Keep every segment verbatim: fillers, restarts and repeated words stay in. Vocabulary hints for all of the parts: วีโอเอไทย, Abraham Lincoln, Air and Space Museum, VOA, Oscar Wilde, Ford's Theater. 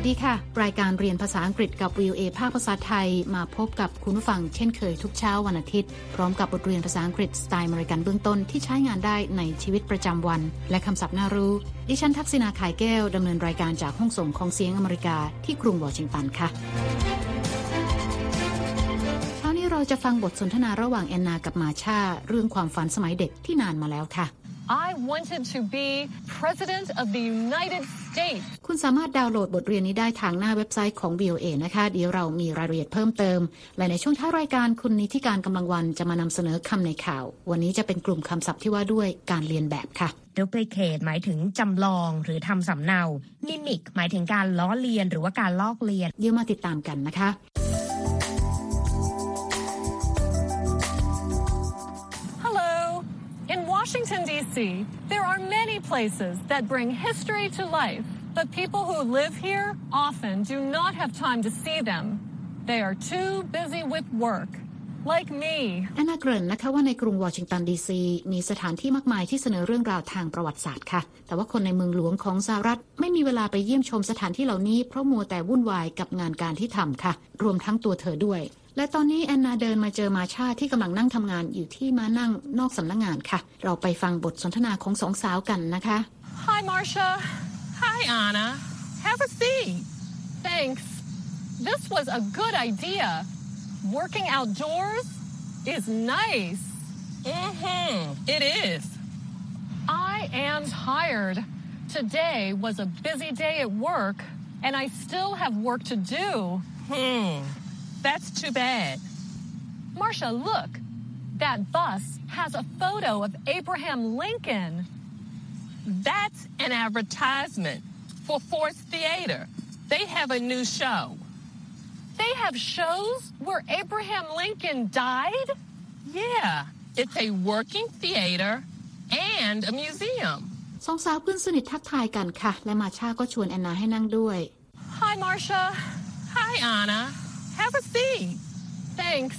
วัสดีค่ะรายการเรียนภาษาอังกฤษกับ วี โอ เอ ภาคภาษาไทยมาพบกับคุณผู้ฟังเช่นเคยทุกเช้าวันอาทิตย์พร้อมกับบทเรียนภาษาอังกฤษสไตล์อเมริกันเบื้องต้นที่ใช้งานได้ในชีวิตประจำวันและคำศัพท์น่ารู้ดิฉันทักษิณาขายแก้วดำเนินรายการจากห้องส่งของเสียงอเมริกาที่กรุงวอชิงตันค่ะเช้านี้เราจะฟังบทสนทนาระหว่างแอนนากับมาชาเรื่องความฝันสมัยเด็กที่นานมาแล้วค่ะI wanted to be president of the United States. คุณสามารถดาวน์โหลดบทเรียนนี้ได้ทางหน้าเว็บไซต์ของ วี โอ เอ นะคะเดี๋ยวเรามีรายละเอียดเพิ่มเติมและในช่วงท้ายรายการคุณนิติการกำลังวันจะมานำเสนอคำในข่าววันนี้จะเป็นกลุ่มคำศัพท์ที่ว่าด้วยการเรียนแบบค่ะ Duplicate หมายถึงจำลองหรือทำสำเนา Mimic หมายถึงการล้อเลียนหรือว่าการลอกเลียนเดี๋ยวมาติดตามกันนะคะWashington, D C, there are many places that bring history to life, but people who live here often do not have time to see them. They are too busy with work, like me. แอนนาเกริ่นนะคะว่าในกรุงวอชิงตัน ดี ซี มีสถานที่มากมายที่เสนอเรื่องราวทางประวัติศาสตร์ค่ะแต่ว่าคนในเมืองหลวงของสหรัฐไม่มีเวลาไปเยี่ยมชมสถานที่เหล่านี้เพราะมัวแต่วุ่นวายกับงานการที่ทำค่ะรวมทั้งตัวเธอด้วยและตอนนี้แอนนาเดินมาเจอมาชาที่กำลังนั่งทำงานอยู่ที่ม้านั่งนอกสำนักงานค่ะเราไปฟังบทสนทนาของสองสาวกันนะคะ Hi Marsha Hi Anna Have a seat Thanks This was a good idea Working outdoors is nice Mm-hmm It is I am tired Today was a busy day at work and I still have work to do Hmm That's too bad. Marsha, look. That bus has a photo of Abraham Lincoln. That's an advertisement for Ford's Theater. They have a new show. They have shows where Abraham Lincoln died? Yeah. It's a working theater and a museum. สองสาวเพื่อนสนิททักทายกันค่ะและมาชาก็ชวนแอนนาให้นั่งด้วย Hi Marsha. Hi Anna.Have a seat. Thanks.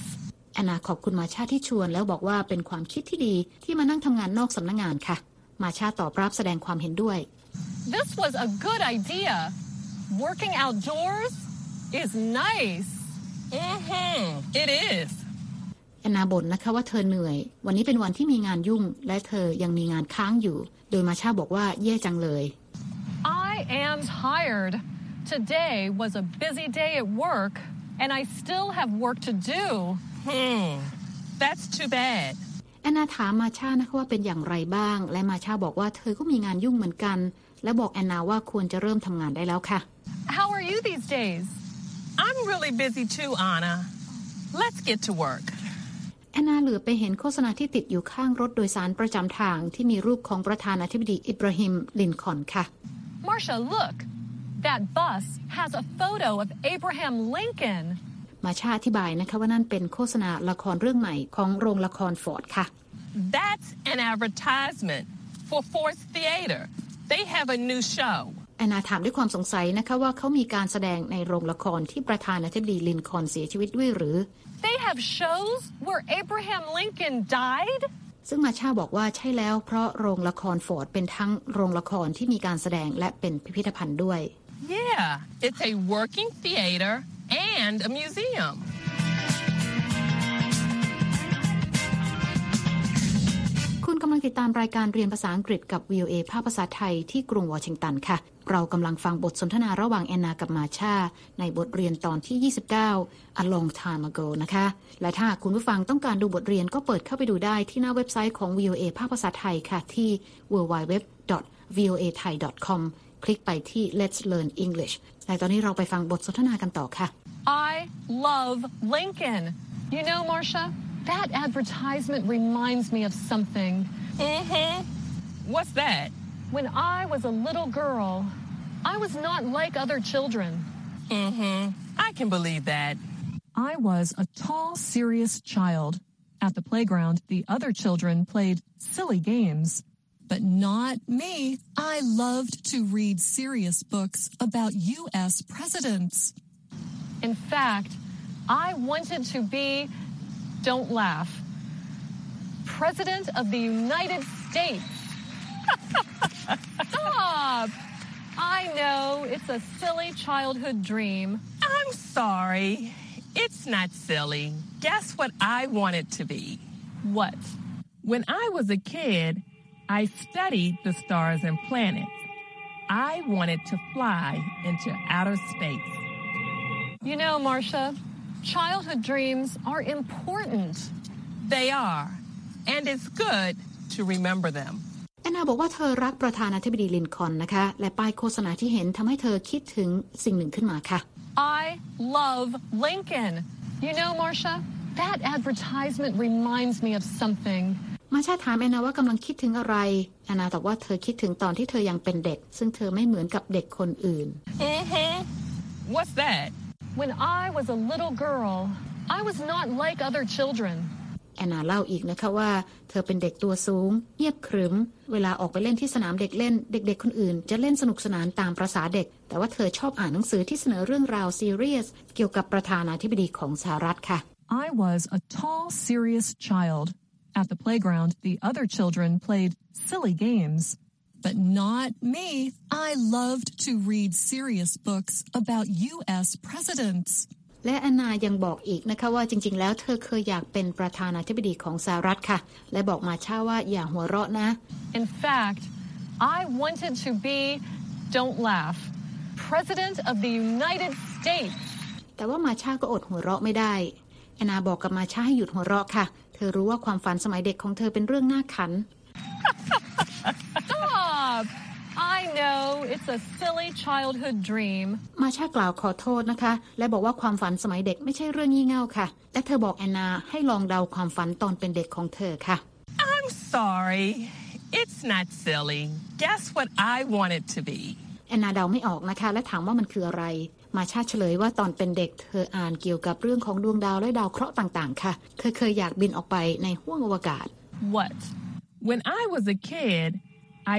แอนนาขอบคุณมาชาที่ชวนแล้วบอกว่าเป็นความคิดที่ดีที่มานั่งทำงานนอกสำนักงานค่ะมาชาตอบรับแสดงความเห็นด้วย This was a good idea. Working outdoors is nice. Mm-hmm. It is. แอนนาบ่นนะคะว่าเธอเหนื่อยวันนี้เป็นวันที่มีงานยุ่งและเธอยังมีงานค้างอยู่โดยมาชาบอกว่าแย่จังเลย I am tired. Today was a busy day at work.And I still have work to do. Hmm. That's too bad. แอนนาถามมาชานะคะว่าเป็นอย่างไรบ้างและมาชาบอกว่าเธอก็มีงานยุ่งเหมือนกันและบอกแอนนาว่าควรจะเริ่มทำงานได้แล้วค่ะ How are you these days? I'm really busy too, Anna. Let's get to work. แอนนาเหลือไปเห็นโฆษณาที่ติดอยู่ข้างรถโดยสารประจำทางที่มีรูปของประธานาธิบดีอิบราฮิมลินคอล์นค่ะ Marsha, look.That bus has a photo of Abraham Lincoln. มาชาอธิบายนะคะว่านั่นเป็นโฆษณาละครเรื่องใหม่ของโรงละคร Ford ค่ะ That's an advertisement for Ford's Theater. They have a new show. แอนนาถามด้วยความสงสัยนะคะว่าเขามีการแสดงในโรงละครที่ประธานาธิบดีลินคอล์นเสียชีวิตด้วยหรือ They have shows where Abraham Lincoln died.ซึ่งมาชาบอกว่าใช่แล้วเพราะโรงละคร Ford เป็นทั้งโรงละครที่มีการแสดงและเป็นพิพิธภัณฑ์ด้วย Yeah, it's a working theater and a museum. คุณกำลังติดตามรายการเรียนภาษาอังกฤษกับ วี โอ เอ ภาคภาษาไทยที่กรุงวอชิงตันค่ะเรากำลังฟังบทสนทนาระหว่างแอนนากับมาชาในบทเรียนตอนที่ยี่สิบเก้า A Long Time Ago นะคะและถ้าคุณผู้ฟังต้องการดูบทเรียนก็เปิดเข้าไปดูได้ที่หน้าเว็บไซต์ของ วี โอ เอ ภาคภาษาไทยค่ะที่ ดับเบิลยู ดับเบิลยู ดับเบิลยู ดอท วี โอ เอ ไทย ดอท คอม คลิกไปที่ Let's Learn English และตอนนี้เราไปฟังบทสนทนากันต่อค่ะ I love Lincoln. You know, Marsha, that advertisement reminds me of something. Mm-hmm. What's that?When I was a little girl, I was not like other children. Mm-hmm. I can believe that. I was a tall, serious child. At the playground, the other children played silly games. But not me. I loved to read serious books about U S presidents. In fact, I wanted to be, don't laugh, President of the United States. Stop! I know it's a silly childhood dream. I'm sorry. It's not silly. Guess what I wanted to be? What? When I was a kid, I studied the stars and planets. I wanted to fly into outer space. You know, Marcia, childhood dreams are important. They are, and it's good to remember them.แอนนาบอกว่าเธอรักประธานาธิบดีลินคอล์นนะคะและป้ายโฆษณาที่เห็นทำให้เธอคิดถึงสิ่งหนึ่งขึ้นมาค่ะ I love Lincoln. You know, Marcia, that advertisement reminds me of something. มาชาถามแอนนาว่ากำลังคิดถึงอะไรแอนนาตอบว่าเธอคิดถึงตอนที่เธอยังเป็นเด็กซึ่งเธอไม่เหมือนกับเด็กคนอื่น Mm-hmm. What's that? When I was a little girl, I was not like other children.แอนนาเล่าอีกนะคะว่าเธอเป็นเด็กตัวสูงเงียบขรึมเวลาออกไปเล่นที่สนามเด็กเล่นเด็กๆคนอื่นจะเล่นสนุกสนานตามประสาเด็กแต่ว่าเธอชอบอ่านหนังสือที่เสนอเรื่องราวซีเรียสเกี่ยวกับประธานาธิบดีของสหรัฐค่ะ I was a tall serious child. At the playground, the other children played silly games, but not me. I loved to read serious books about ยู เอส presidents.และแอนนายังบอกอีกนะคะว่าจริงๆแล้วเธอเคยอยากเป็นประธานาธิบดีของสหรัฐค่ะและบอกมาช่าว่าอย่าหัวเราะนะ In fact, I wanted to be don't laugh president of the United States แต่ว่ามาช่าก็อดหัวเราะไม่ได้แอนนาบอกกับมาช่าให้หยุดหัวเราะค่ะเธอรู้ว่าความฝันสมัยเด็กของเธอเป็นเรื่องน่าขัน Stop I know it's a silly childhood dream มาชากล่าวขอโทษนะคะและบอกว่าความฝันสมัยเด็กไม่ใช่เรื่องงี่เง่าค่ะและเธอบอกแอนนาให้ลองเดาความฝันตอนเป็นเด็กของเธอค่ะ I'm sorry it's not silly guess what I wanted to be แอนนาเดาไม่ออกนะคะและถามว่ามันคืออะไรมาชาเฉลยว่าตอนเป็นเด็กเธออ่านเกี่ยวกับเรื่องของดวงดาวและดาวเคราะห์ต่างๆค่ะเธอเคยอยากบินออกไปในห้วงอวกาศ What When I was a kid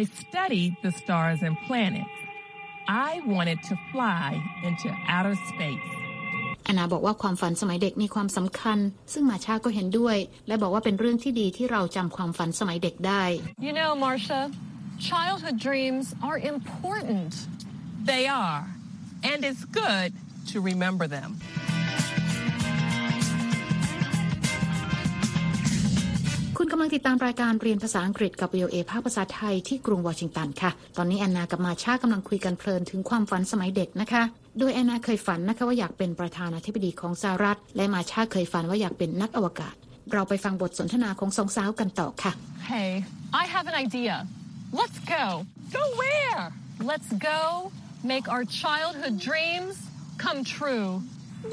I studied the stars and planets. I wanted to fly into outer space. แอนนาบอกว่าความฝันสมัยเด็กมีความสำคัญซึ่งมาชาก็เห็นด้วยและบอกว่าเป็นเรื่องที่ดีที่เราจำความฝันสมัยเด็กได้ You know, Marcia, childhood dreams are important. They are, and it's good to remember them.คุณกำลังติดตามรายการเรียนภาษาอังกฤษกับ วี โอ เอ ภาคภาษาไทยที่กรุงวอชิงตันค่ะตอนนี้แอนนากับมาชากำลังคุยกันเพลินถึงความฝันสมัยเด็กนะคะโดยแอนนาเคยฝันนะคะว่าอยากเป็นประธานาธิบดีของสหรัฐและมาชาเคยฝันว่าอยากเป็นนักอวกาศเราไปฟังบทสนทนาของสองสาวกันต่อค่ะ Hey, I have an idea. Let's go. Go where? Let's go make our childhood dreams come true.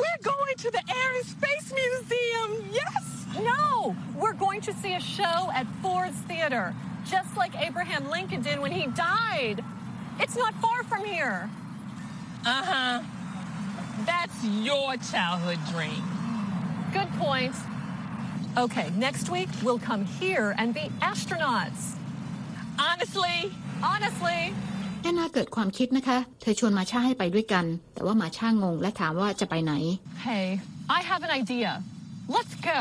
We're going to the Air and Space Museum. Yes.No, we're going to see a show at Ford's Theater, just like Abraham Lincoln did when he died. It's not far from here. Uh-huh. That's your childhood dream. Good point. Okay, next week we'll come here and be astronauts. Honestly, honestly.แอนนาเกิดความคิดนะคะเธอชวนมาช่าให้ไปด้วยกันแต่ว่ามาช่างงและถามว่าจะไปไหน Hey, I have an idea.Let's go.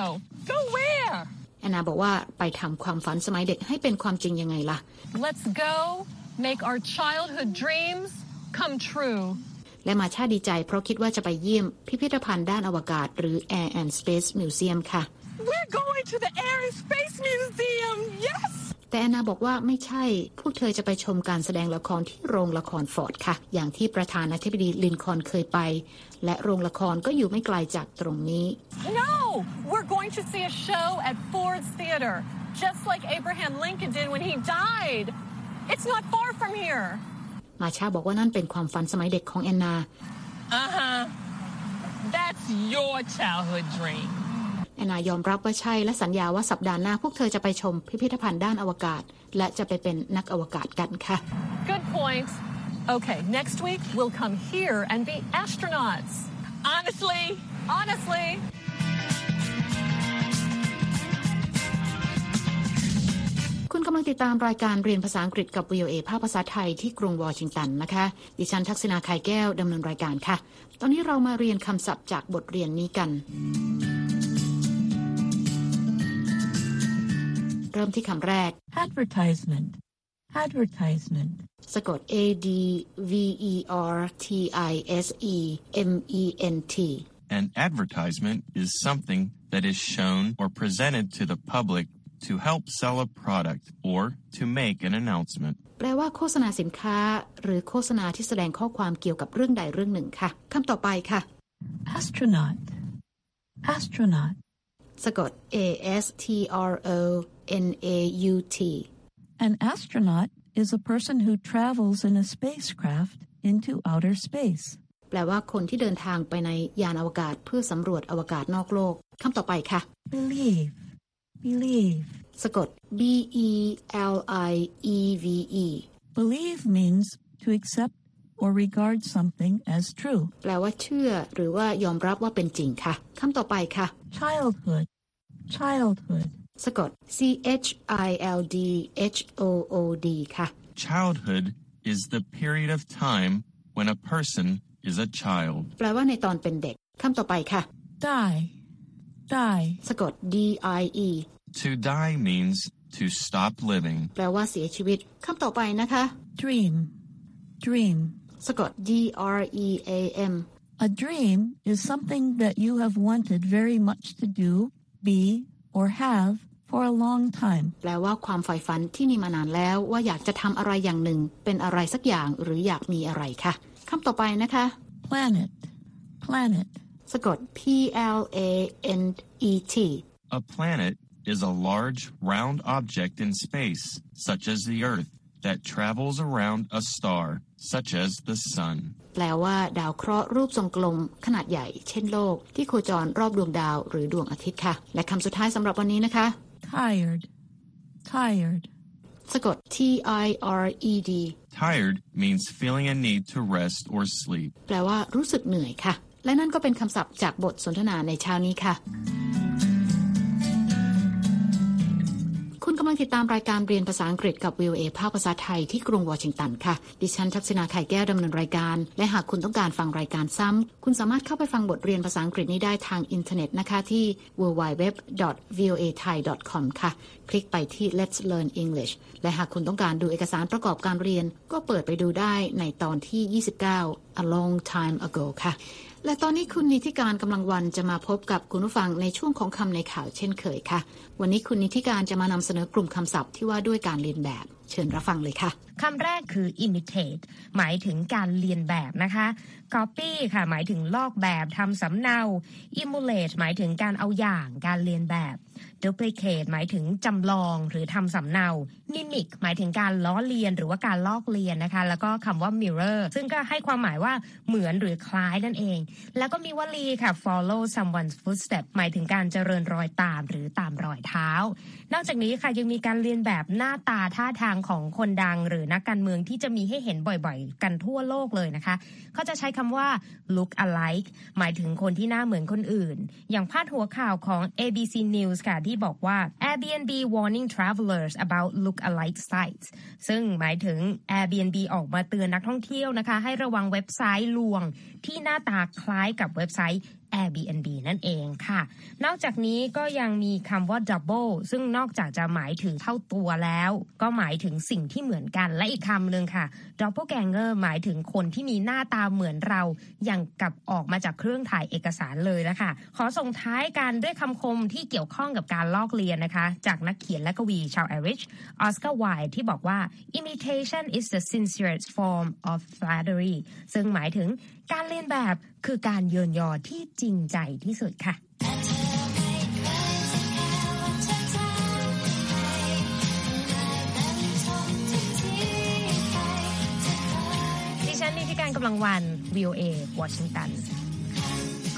Go where? แอนนาบอกว่าไปทำความฝันสมัยเด็กให้เป็นความจริงยังไงล่ะ Let's go make our childhood dreams come true. และมาชาดีใจเพราะคิดว่าจะไปเยี่ยมพิพิธภัณฑ์ด้านอวกาศหรือ Air and Space Museum ค่ะ We're going to the Air and Space Museum. Yes. แต่แอนนาบอกว่าไม่ใช่พวกเธอจะไปชมการแสดงละครที่โรงละคร Ford ค่ะอย่างที่ประธานาธิบดีลินคอล์นเคยไปและโรงละครก็อยู่ไม่ไกลจากตรงนี้ No.We're going to see a show at Ford's Theater, just like Abraham Lincoln did when he died. It's not far from here. มาชาบอกว่านั่นเป็นความฝันสมัยเด็กของแอนนา Uh-huh. That's your childhood dream. แอนนายอมรับว่าใช่และสัญญาว่าสัปดาห์หน้าพวกเธอจะไปชมพิพิธภัณฑ์ด้านอวกาศและจะไปเป็นนักอวกาศกันค่ะ Good point. Okay, next week we'll come here and be astronauts. Honestly, honestly.คุณกำลังติดตามรายการเรียนภาษาอังกฤษกับ วี โอ เอ ภาคภาษาไทยที่กรุงวอชิงตันนะคะดิฉันทักษิณา ไข่แก้วดำเนินรายการค่ะตอนนี้เรามาเรียนคำศัพท์จากบทเรียนนี้กันเริ่มที่คำแรก advertisement advertisement สะกด A D V E R T I S E M E N T An advertisement is something that is shown or presented to the public to help sell a product or to make an announcementแปลว่าโฆษณาสินค้าหรือโฆษณาที่แสดงข้อความเกี่ยวกับเรื่องใดเรื่องหนึ่งค่ะคำต่อไปค่ะ astronaut astronaut สะกด A S T R O N A U T An astronaut is a person who travels in a spacecraft into outer space แปลว่าคนที่เดินทางไปในยานอวกาศเพื่อสำรวจอวกาศนอกโลกคำต่อไปค่ะ believe believeสะกด B E L I E V E Believe means to accept or regard something as true แปลว่าเชื่อหรือว่ายอมรับว่าเป็นจริงค่ะคำต่อไปค่ะ Childhood Childhood สะกด C H I L D H O O D ค่ะ Childhood is the period of time when a person is a child แปลว่าในตอนเป็นเด็กคำต่อไปค่ะ Die Die สะกด D I E To die means to stop living แปลว่าเสียชีวิตคำต่อไปนะคะ Dream Dream สะกด D R E A M A dream is something that you have wanted very much to do, be, or have for a long time แปลว่าความใฝ่ฝันที่มีมานานแล้วว่าอยากจะทำอะไรอย่างหนึ่งเป็นอะไรสักอย่างหรืออยากมีอะไรค่ะคำต่อไปนะคะ Planet Planet สะกด P L A N E T A planet is a large round object in space, such as the Earth, that travels around a star, such as the Sun. แปลว่าดาวเคราะห์รูปทรงกลมขนาดใหญ่เช่นโลกที่โคจรรอบดวงดาวหรือดวงอาทิตย์ค่ะและคำสุดท้ายสำหรับวันนี้นะคะ tired tired สะกด T I R E D Tired means feeling a need to rest or sleep. แปลว่ารู้สึกเหนื่อยค่ะและนั่นก็เป็นคำศัพท์จากบทสนทนาในเช้านี้ค่ะคุณกำลังติดตามรายการเรียนภาษาอังกฤษกับ วี โอ เอ ภาคภาษาไทยที่กรุงวอชิงตันค่ะดิฉันทักษณาไข่แก้วดำเนินรายการและหากคุณต้องการฟังรายการซ้ำคุณสามารถเข้าไปฟังบทเรียนภาษาอังกฤษนี้ได้ทางอินเทอร์เน็ตนะคะที่ ดับเบิลยู ดับเบิลยู ดับเบิลยู ดอท วี โอ เอ ไทย ดอท คอม ค่ะคลิกไปที่ Let's Learn English และหากคุณต้องการดูเอกสารประกอบการเรียนก็เปิดไปดูได้ในตอนที่ยี่สิบเก้า A Long Time Ago ค่ะและตอนนี้คุณนิติการกำลังวันจะมาพบกับคุณผู้ฟังในช่วงของคำในข่าวเช่นเคยค่ะวันนี้คุณนิติการจะมานำเสนอกลุ่มคำศัพท์ที่ว่าด้วยการเรียนแบบเชิญรับฟังเลยค่ะคำแรกคือ imitate หมายถึงการเรียนแบบนะคะ copy ค่ะหมายถึงลอกแบบทำสำเนา emulate หมายถึงการเอาอย่างการเรียนแบบ duplicate หมายถึงจำลองหรือทำสำเนา mimic หมายถึงการล้อเลียนหรือว่าการลอกเลียนนะคะแล้วก็คำว่า mirror ซึ่งก็ให้ความหมายว่าเหมือนหรือคล้ายนั่นเองแล้วก็มีวลีค่ะ follow someone's footstep หมายถึงการเจริญรอยตามหรือตามรอยเท้านอกจากนี้ค่ะยังมีการเรียนแบบหน้าตาท่าทางของคนดังหรือนักการเมืองที่จะมีให้เห็นบ่อยๆกันทั่วโลกเลยนะคะเขาจะใช้คำว่า look alike หมายถึงคนที่หน้าเหมือนคนอื่นอย่างพาดหัวข่าวของ เอ บี ซี News ค่ะที่บอกว่า Airbnb warning travelers about look alike sites ซึ่งหมายถึง Airbnb ออกมาเตือนนักท่องเที่ยวนะคะให้ระวังเว็บไซต์ลวงที่หน้าตาคล้ายกับเว็บไซต์Airbnb นั่นเองค่ะนอกจากนี้ก็ยังมีคำว่า double ซึ่งนอกจากจะหมายถึงเท่าตัวแล้วก็หมายถึงสิ่งที่เหมือนกันและอีกคำหนึ่งค่ะ doppelganger หมายถึงคนที่มีหน้าตาเหมือนเราอย่างกับออกมาจากเครื่องถ่ายเอกสารเลยนะคะขอส่งท้ายกันด้วยคำคมที่เกี่ยวข้องกับการลอกเลียนนะคะจากนักเขียนและกวีชาวไอริชออสการ์ไวล์ที่บอกว่า imitation is the sincerest form of flattery ซึ่งหมายถึงการเลียนแบบคือการเยินยอที่จริงใจที่สุดค่ะดิฉันนิติการกำลังวัน วี โอ เอ วอชิงตัน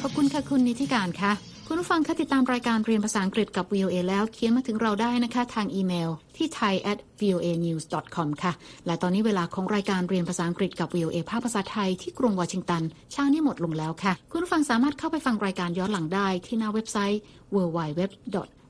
ขอบคุณค่ะคุณนิติการค่ะคุณผู้ฟังคะติดตามรายการเรียนภาษาอังกฤษกับ วี โอ เอ แล้วเขียนมาถึงเราได้นะคะทางอีเมลที่ ไทย แอท วี โอ เอ นิวส์ ดอท คอม ค่ะและตอนนี้เวลาของรายการเรียนภาษาอังกฤษกับ วี โอ เอ ภาคภาษาไทยที่กรุงวอชิงตันเช้านี้หมดลงแล้วค่ะคุณผู้ฟังสามารถเข้าไปฟังรายการย้อนหลังได้ที่หน้าเว็บไซต์ ดับเบิลยู ดับเบิลยู ดับ